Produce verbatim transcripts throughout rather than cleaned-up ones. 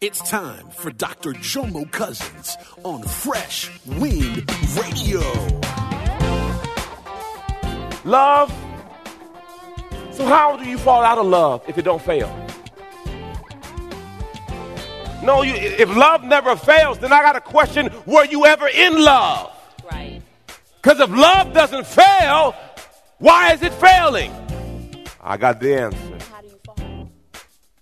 It's time for Doctor Jomo Cousins on Fresh Wind Radio. Love. So how do you fall out of love if it don't fail? No, you, if love never fails, then I got to question, were you ever in love? Right. Because if love doesn't fail, why is it failing? I got the answer.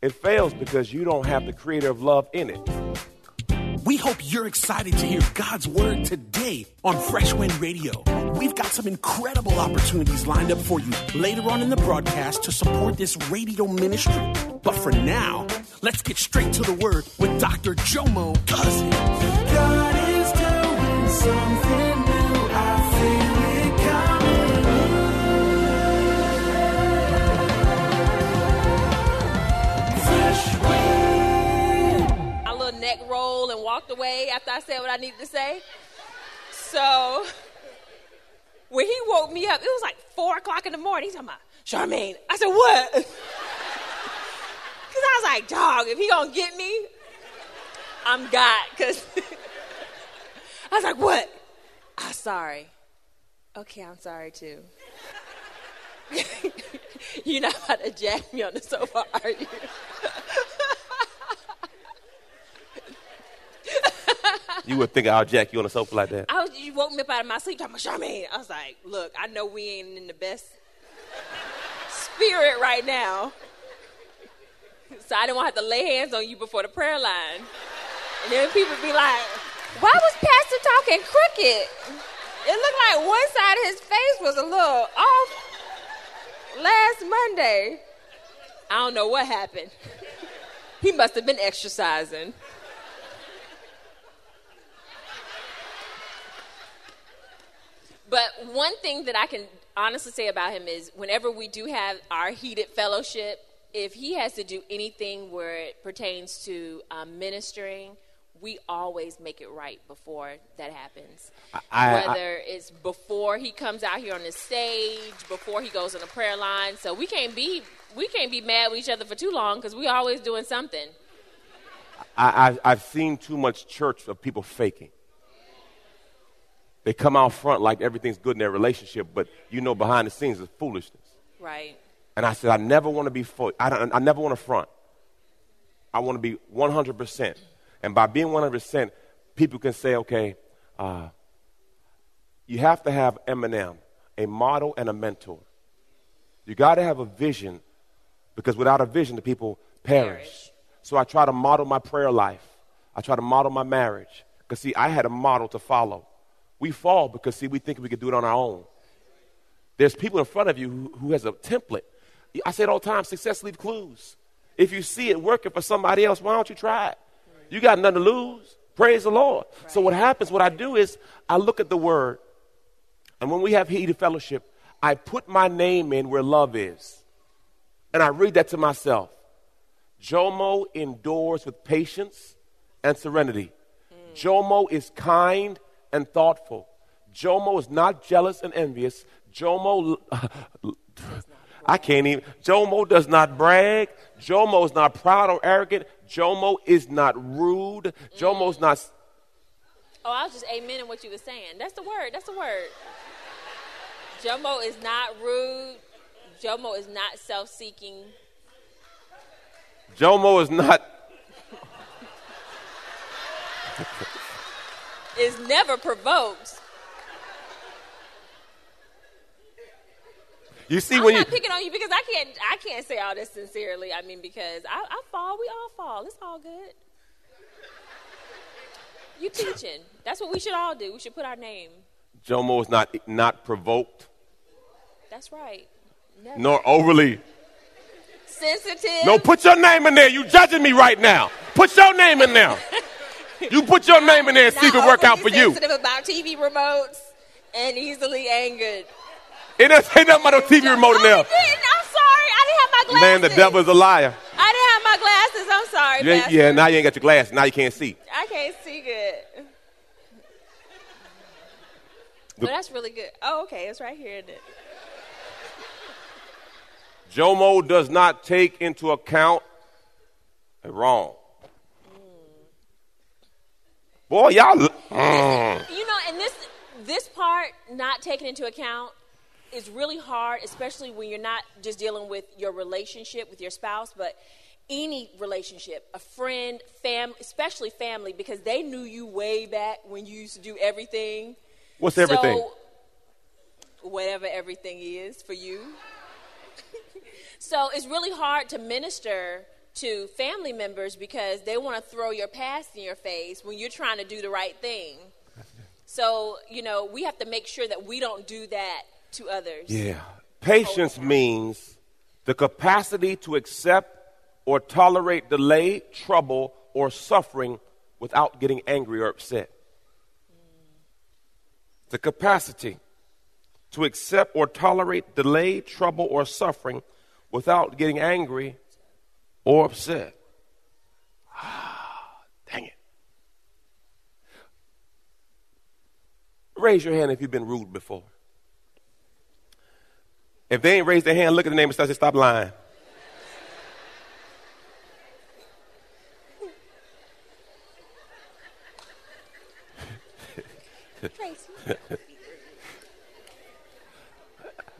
It fails because you don't have the creator of love in it. We hope you're excited to hear God's word today on Fresh Wind Radio. We've got some incredible opportunities lined up for you later on in the broadcast to support this radio ministry. But for now, let's get straight to the word with Doctor Jomo Cousins. God is doing something new. I feel. Neck roll and walked away after I said what I needed to say. So when he woke me up, it was like four o'clock in the morning. He's talking about, Charmaine. I said, what? Because I was like, dog, if he gonna get me, I'm God. Because I was like, what? I'm sorry. Okay, I'm sorry too. You're not about to jack me on the sofa, are you? You would think I'll jack you on the sofa like that. I was, you woke me up out of my sleep talking about Charmaine. I was like, look, I know we ain't in the best spirit right now. So I didn't want to have to lay hands on you before the prayer line. And then people be like, why was Pastor talking crooked? It looked like one side of his face was a little off last Monday. I don't know what happened. He must have been exercising. But one thing that I can honestly say about him is whenever we do have our heated fellowship, if he has to do anything where it pertains to um, ministering, we always make it right before that happens. I, Whether I, it's before he comes out here on the stage, before he goes on the prayer line. So we can't be we can't be mad with each other for too long because we're always doing something. I, I, I've seen too much church of people faking. They come out front like everything's good in their relationship, but you know behind the scenes is foolishness. Right. And I said, I never want to be fo- I, don't, I never want to front. I want to be one hundred percent. And by being one hundred percent, people can say, okay, uh, you have to have Eminem, a model and a mentor. You got to have a vision, because without a vision, the people perish. perish. So I try to model my prayer life. I try to model my marriage. Because, see, I had a model to follow. We fall because, see, we think we can do it on our own. There's people in front of you who, who has a template. I say it all the time, success leaves clues. If you see it working for somebody else, why don't you try it? You got nothing to lose. Praise the Lord. Right. So what happens, what I do is I look at the word, and when we have heated fellowship, I put my name in where love is, and I read that to myself. Jomo endures with patience and serenity. Mm. Jomo is kind and thoughtful. Jomo is not jealous and envious. Jomo, uh, I can't even, Jomo does not brag. Jomo is not proud or arrogant. Jomo is not rude. Mm. Jomo's not. Oh, I was just amen in what you were saying. That's the word. That's the word. Jomo is not rude. Jomo is not self-seeking. Jomo is not. Is never provoked. You see, I'm when not you picking on you because I can't. I can't say all this sincerely. I mean, because I, I fall. We all fall. It's all good. You teaching. That's what we should all do. We should put our name. Jomo is not not provoked. That's right. Never. Nor overly sensitive. No, put your name in there. You judging me right now. Put your name in there. You put your name in there and see if it work out for you. Sensitive about T V remotes and easily angered. It doesn't say nothing about no T V remote in there. I didn't. I'm sorry. I didn't have my glasses. Man, the devil is a liar. I didn't have my glasses. I'm sorry, Pastor. Yeah, now you ain't got your glasses. Now you can't see. I can't see good. The, oh, that's really good. Oh, okay. It's right here, isn't it? Jomo does not take into account a wrong. Mm. Boy, y'all. Mm. You know, and this this part, not taking into account, is really hard, especially when you're not just dealing with your relationship with your spouse, but any relationship, a friend, family, especially family, because they knew you way back when you used to do everything. What's everything? So, whatever everything is for you. So it's really hard to minister to family members because they want to throw your past in your face when you're trying to do the right thing. So, you know, we have to make sure that we don't do that to others. Yeah. Patience means the capacity to accept or tolerate delay, trouble, or suffering without getting angry or upset. The capacity to accept or tolerate delay, trouble, or suffering without getting angry or upset. Ah, dang it. Raise your hand if you've been rude before. If they ain't raised their hand, look at the name and say, stop lying. Tracy.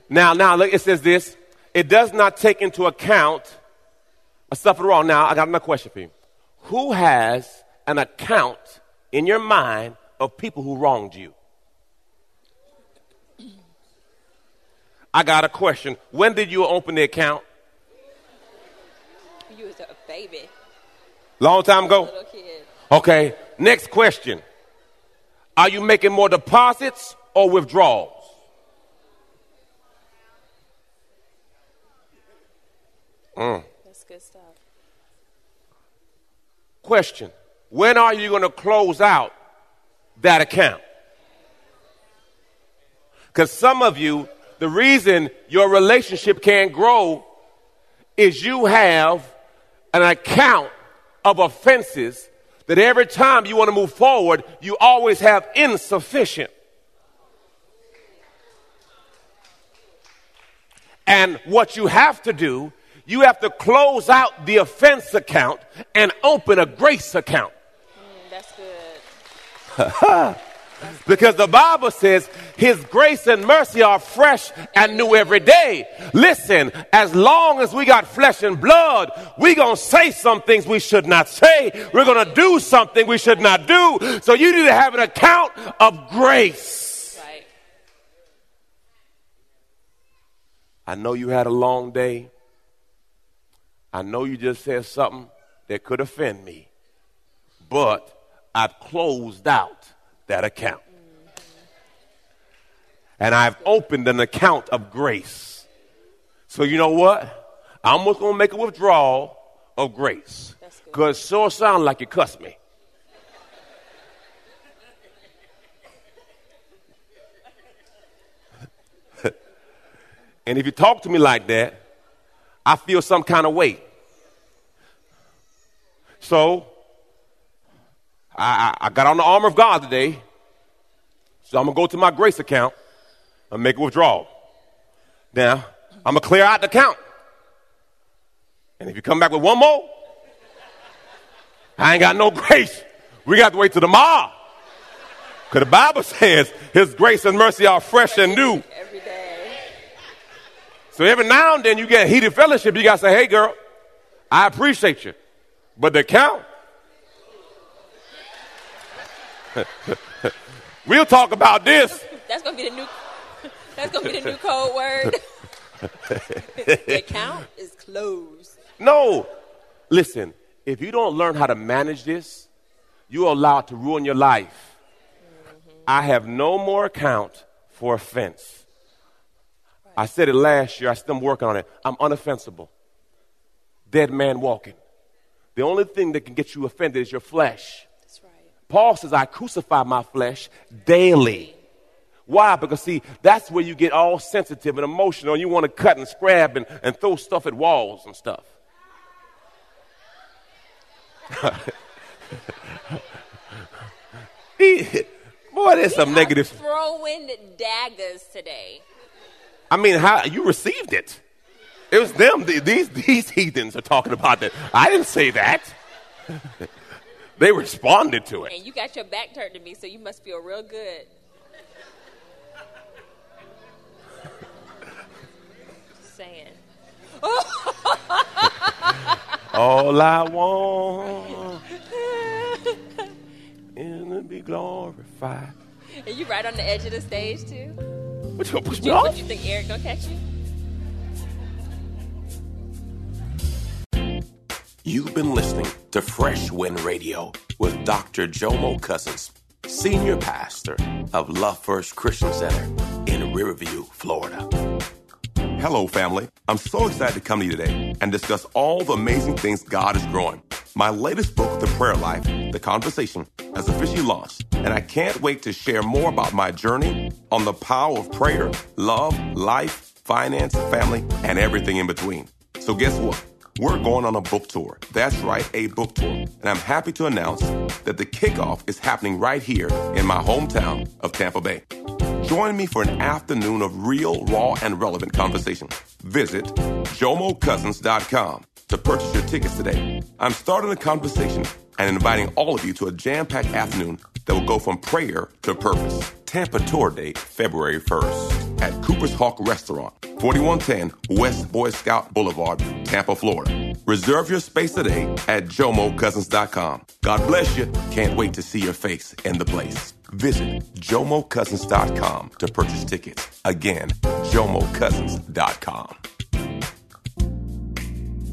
Now, now, look, it says this. It does not take into account a suffered wrong. Now, I got another question for you. Who has an account in your mind of people who wronged you? I got a question. When did you open the account? You was a baby. Long time ago? Little kid. Okay, next question. Are you making more deposits or withdrawals? Mm. That's good stuff. Question. When are you going to close out that account? Because some of you, the reason your relationship can't grow is you have an account of offenses that every time you want to move forward, you always have insufficient. And what you have to do, you have to close out the offense account and open a grace account. Mm, that's good. That's good. Because the Bible says his grace and mercy are fresh and new every day. Listen, as long as we got flesh and blood, we're going to say some things we should not say. We're going to do something we should not do. So you need to have an account of grace. Right. I know you had a long day. I know you just said something that could offend me, but I've closed out that account. And I've opened an account of grace. So you know what? I'm just going to make a withdrawal of grace because it sure sounds like you cussed me. And if you talk to me like that, I feel some kind of weight. So I, I, I got on the armor of God today. So I'm going to go to my grace account and make a withdrawal. Now, I'm going to clear out the account. And if you come back with one more, I ain't got no grace. We got to wait till tomorrow. Because the Bible says his grace and mercy are fresh and new. Every day. So every now and then you get a heated fellowship. You got to say, hey, girl, I appreciate you. But the account. We'll talk about this. That's gonna be the new. That's gonna be the new code word. The account is closed. No, listen. If you don't learn how to manage this, you're allowed to ruin your life. Mm-hmm. I have no more account for offense. Right. I said it last year. I'm still working on it. I'm unoffensible. Dead man walking. The only thing that can get you offended is your flesh. That's right. Paul says, I crucify my flesh daily. Why? Because, see, that's where you get all sensitive and emotional, and you want to cut and scrab and, and throw stuff at walls and stuff. Boy, there's we some negative. Throwing daggers today. I mean, how you received it? It was them. These these heathens are talking about that. I didn't say that. They responded to it. And you got your back turned to me, so you must feel real good. Just saying. All I want is to be glorified. Are you right on the edge of the stage too? What you gonna push me off? What you think Eric gonna catch you? You've been listening to Fresh Wind Radio with Doctor Jomo Cousins, Senior Pastor of Love First Christian Center in Riverview, Florida. Hello, family. I'm so excited to come to you today and discuss all the amazing things God is growing. My latest book, The Prayer Life, The Conversation, has officially launched, and I can't wait to share more about my journey on the power of prayer, love, life, finance, family, and everything in between. So guess what? We're going on a book tour. That's right, a book tour. And I'm happy to announce that the kickoff is happening right here in my hometown of Tampa Bay. Join me for an afternoon of real, raw, and relevant conversation. Visit Jomo Cousins dot com to purchase your tickets today. I'm starting the conversation and inviting all of you to a jam-packed afternoon that will go from prayer to purpose. Tampa tour date, February first at Cooper's Hawk Restaurant, forty-one ten West Boy Scout Boulevard, Tampa, Florida. Reserve your space today at Jomo Cousins dot com. God bless you. Can't wait to see your face in the place. Visit Jomo Cousins dot com to purchase tickets. Again, Jomo Cousins dot com.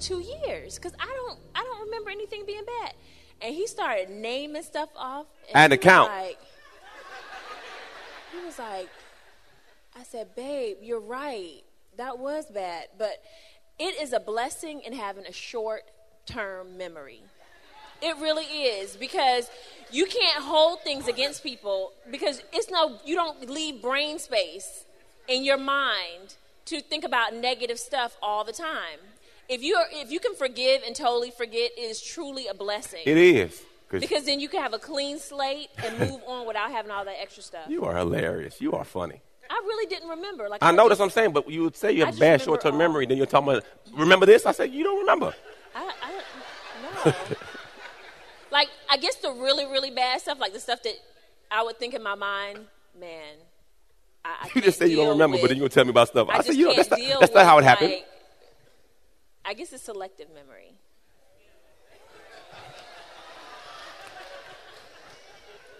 two years, because I don't I don't remember anything being bad. And he started naming stuff off. And I had to count. Like, he was like, I said, babe, you're right. That was bad. But it is a blessing in having a short-term memory. It really is, because you can't hold things against people, because it's no, you don't leave brain space in your mind to think about negative stuff all the time. If you are, if you can forgive and totally forget, it is truly a blessing. It is. Because then you can have a clean slate and move on without having all that extra stuff. You are hilarious. You are funny. I really didn't remember. Like I, I know that's what I'm saying, but you would say you have bad short-term all. memory, then you're talking about, remember this? I said, you don't remember. I, I no. Like, I guess the really, really bad stuff, like the stuff that I would think in my mind, man, I, I You just say you don't remember, with, but then you're going to tell me about stuff. I, I said, you know, that's, not, that's not how it happened. Like, I guess it's selective memory.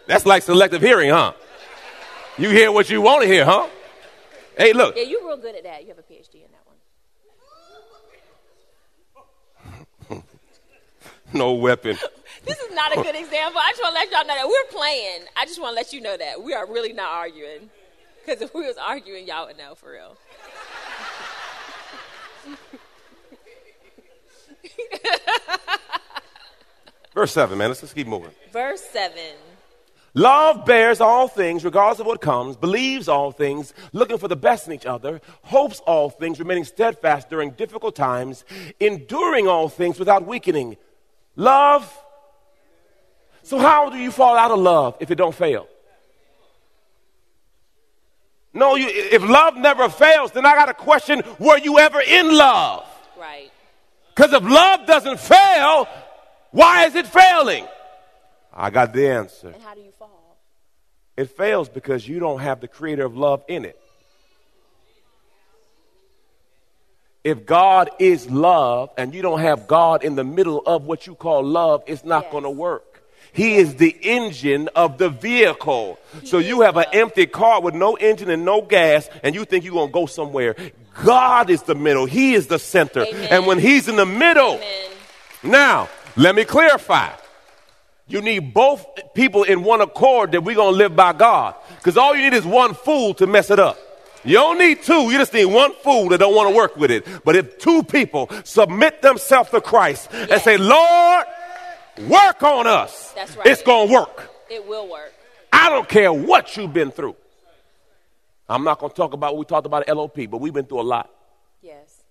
That's like selective hearing, huh? You hear what you want to hear, huh? Hey, look. Yeah, you're real good at that. You have a P H D in that one. No weapon. This is not a good example. I just want to let y'all know that we're playing. I just want to let you know that. We are really not arguing. Because if we was arguing, y'all would know, for real. Verse seven, man. Let's just keep moving. Verse seven. Love bears all things, regardless of what comes, believes all things, looking for the best in each other, hopes all things, remaining steadfast during difficult times, enduring all things without weakening. Love. So how do you fall out of love if it don't fail? No, you, if love never fails, then I got to question, were you ever in love? Right. Because if love doesn't fail, why is it failing? I got the answer. And how do you fall? It fails because you don't have the creator of love in it. If God is love and you don't have God in the middle of what you call love, it's not yes. going to work. He is the engine of the vehicle. He so you have an empty car with no engine and no gas, and you think you're going to go somewhere. God is the middle. He is the center. Amen. And when he's in the middle, Amen. Now, let me clarify. You need both people in one accord that we're going to live by God. Because all you need is one fool to mess it up. You don't need two. You just need one fool that don't want to work with it. But if two people submit themselves to Christ yes. and say, Lord, work on us. That's right. It's going to work. It will work. I don't care what you've been through. I'm not going to talk about what we talked about at L O P, but we've been through a lot. Yes.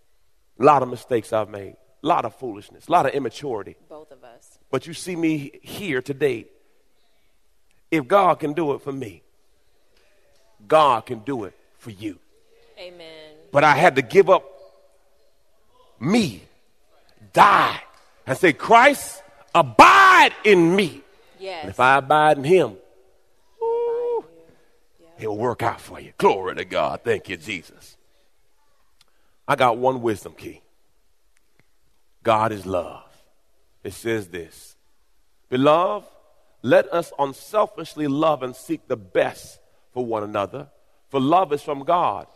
A lot of mistakes I've made. A lot of foolishness. A lot of immaturity. Both of us. But you see me here today. If God can do it for me, God can do it for you. Amen. But I had to give up me, die, and say, Christ, abide in me. Yes. And if I abide in him, ooh, yeah. he'll work out for you. Glory to God. Thank you, Jesus. I got one wisdom key. God is love. It says this. Beloved, let us unselfishly love and seek the best for one another, for love is from God.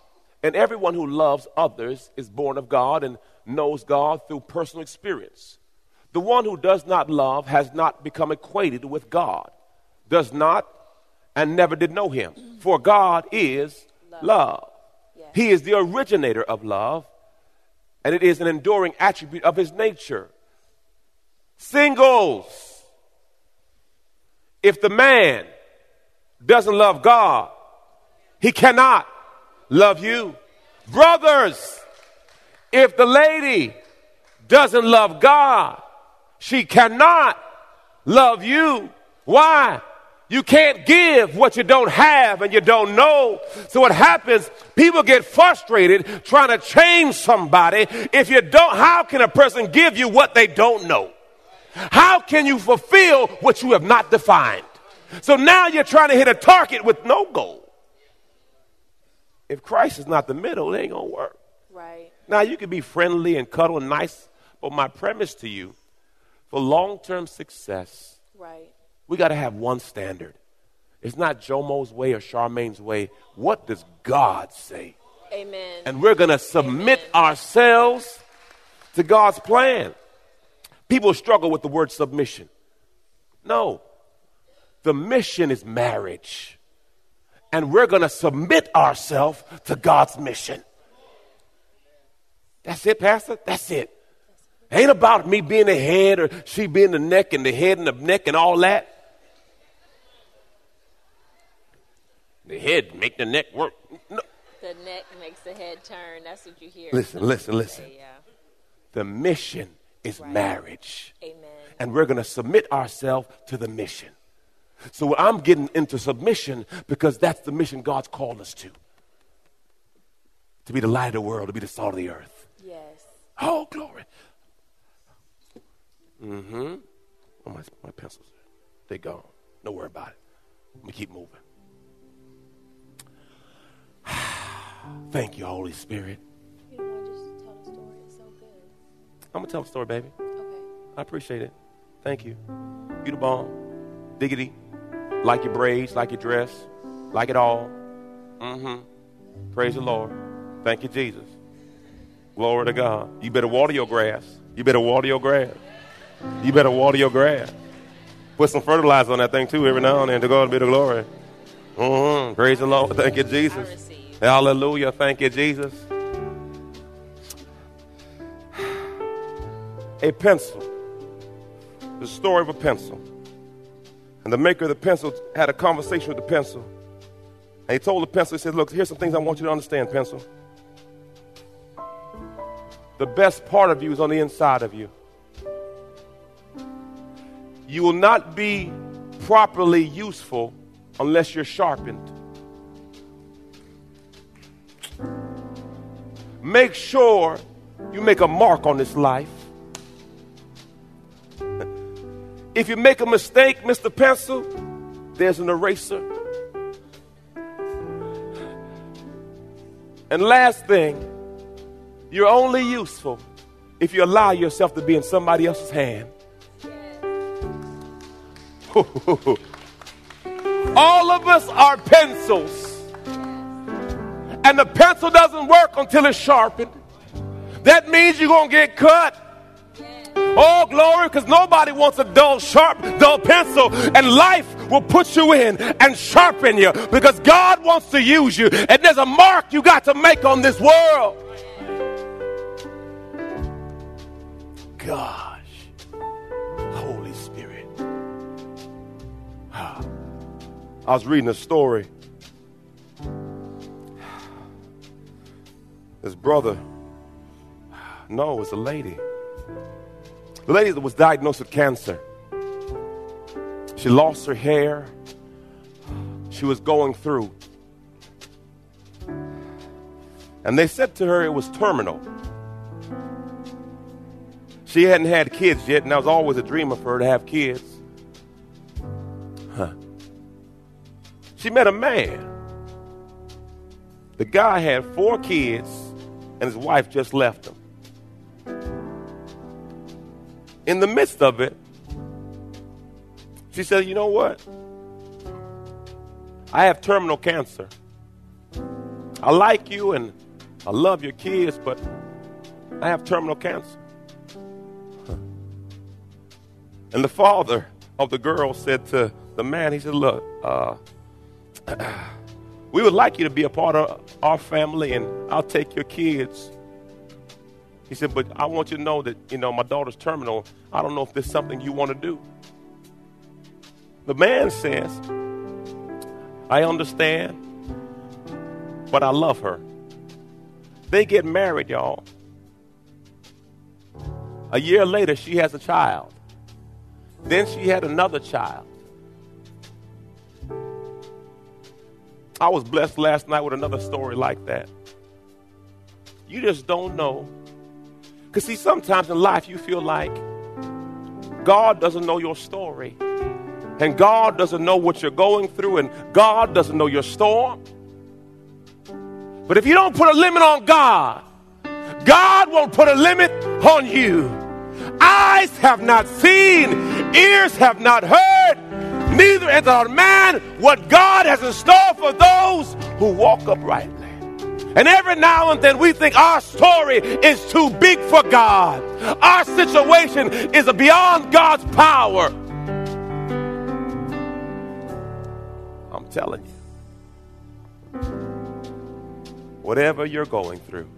And everyone who loves others is born of God and knows God through personal experience. The one who does not love has not become acquainted with God, does not and never did know him. For God is love. love. Yes. He is the originator of love, and it is an enduring attribute of his nature. Singles, if the man doesn't love God, he cannot love you. Brothers, if the lady doesn't love God, she cannot love you. Why? You can't give what you don't have and you don't know. So what happens, people get frustrated trying to change somebody. If you don't, how can a person give you what they don't know? How can you fulfill what you have not defined? So now you're trying to hit a target with no goal. If Christ is not the middle, it ain't going to work. Right. Now you can be friendly and cuddle and nice, but my premise to you, for long-term success, right, we got to have one standard. It's not Jomo's way or Charmaine's way. What does God say? Amen. And we're going to submit Amen. Ourselves to God's plan. People struggle with the word submission. No. The mission is marriage. And we're going to submit ourselves to God's mission. That's it, Pastor. That's it. Ain't about me being the head or she being the neck and the head and the neck and all that. The head make the neck work. No. The neck makes the head turn. That's what you hear. Listen, listen, listen. Say, yeah. The mission is right. marriage. Amen. And we're going to submit ourselves to the mission. So I'm getting into submission because that's the mission God's called us to. To be the light of the world, to be the salt of the earth. Yes. Oh, glory. Mm-hmm. Oh, my, my pencils, they gone. Don't worry about it. Let me keep moving. Thank you, Holy Spirit. You don't want to just tell a story. It's so good. I'm going to tell a story, baby. Okay. I appreciate it. Thank you. You the bomb. Diggity. Like your braids, like your dress, like it all. Mm-hmm. Praise the Lord. Thank you, Jesus. Glory to God. You better water your grass. You better water your grass. You better water your grass. Put some fertilizer on that thing, too, every now and then. To God be the glory. Mm-hmm. Praise the Lord. Thank you, Jesus. Hallelujah. Thank you, Jesus. A pencil. The story of a pencil. And the maker of the pencil had a conversation with the pencil. And he told the pencil, he said, look, here's some things I want you to understand, pencil. The best part of you is on the inside of you. You will not be properly useful unless you're sharpened. Make sure you make a mark on this life. If you make a mistake, Mister Pencil, there's an eraser. And last thing, you're only useful if you allow yourself to be in somebody else's hand. All of us are pencils. And the pencil doesn't work until it's sharpened. That means you're going to get cut. Oh, glory, because nobody wants a dull, sharp, dull pencil. And life will put you in and sharpen you because God wants to use you. And there's a mark you got to make on this world. Gosh. Holy Spirit. I was reading a story. This brother. No, it's a lady. The lady that was diagnosed with cancer. She lost her hair. She was going through. And they said to her it was terminal. She hadn't had kids yet, and that was always a dream of her to have kids. Huh. She met a man. The guy had four kids, and his wife just left him. In the midst of it, she said, you know what? I have terminal cancer. I like you and I love your kids, but I have terminal cancer. Huh. And the father of the girl said to the man, he said, look, uh, we would like you to be a part of our family and I'll take your kids. He said, but I want you to know that, you know, my daughter's terminal. I don't know if there's something you want to do. The man says, I understand, but I love her. They get married, y'all. A year later, she has a child. Then she had another child. I was blessed last night with another story like that. You just don't know. Because, see, sometimes in life you feel like God doesn't know your story. And God doesn't know what you're going through. And God doesn't know your storm. But if you don't put a limit on God, God won't put a limit on you. Eyes have not seen. Ears have not heard. Neither has our man what God has in store for those who walk upright. And every now and then we think our story is too big for God. Our situation is beyond God's power. I'm telling you, whatever you're going through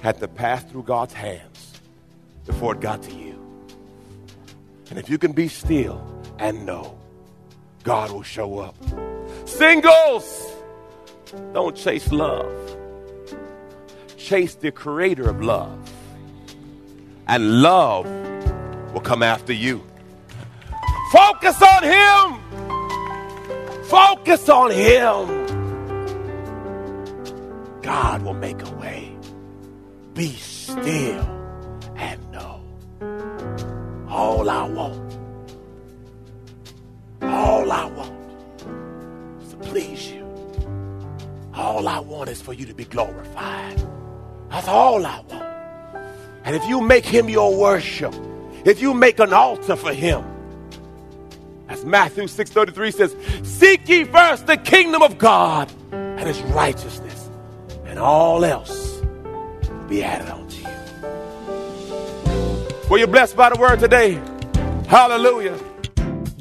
had to pass through God's hands before it got to you. And if you can be still and know, God will show up. Singles, don't chase love. Chase the creator of love, and love will come after you. Focus on him. Focus on him. God will make a way. Be still and know. All I want, all I want is to please you. All I want is for you to be glorified. That's all I want. And if you make him your worship, if you make an altar for him, as Matthew six thirty-three says, seek ye first the kingdom of God and his righteousness, and all else will be added unto you. Were you blessed by the word today? Hallelujah.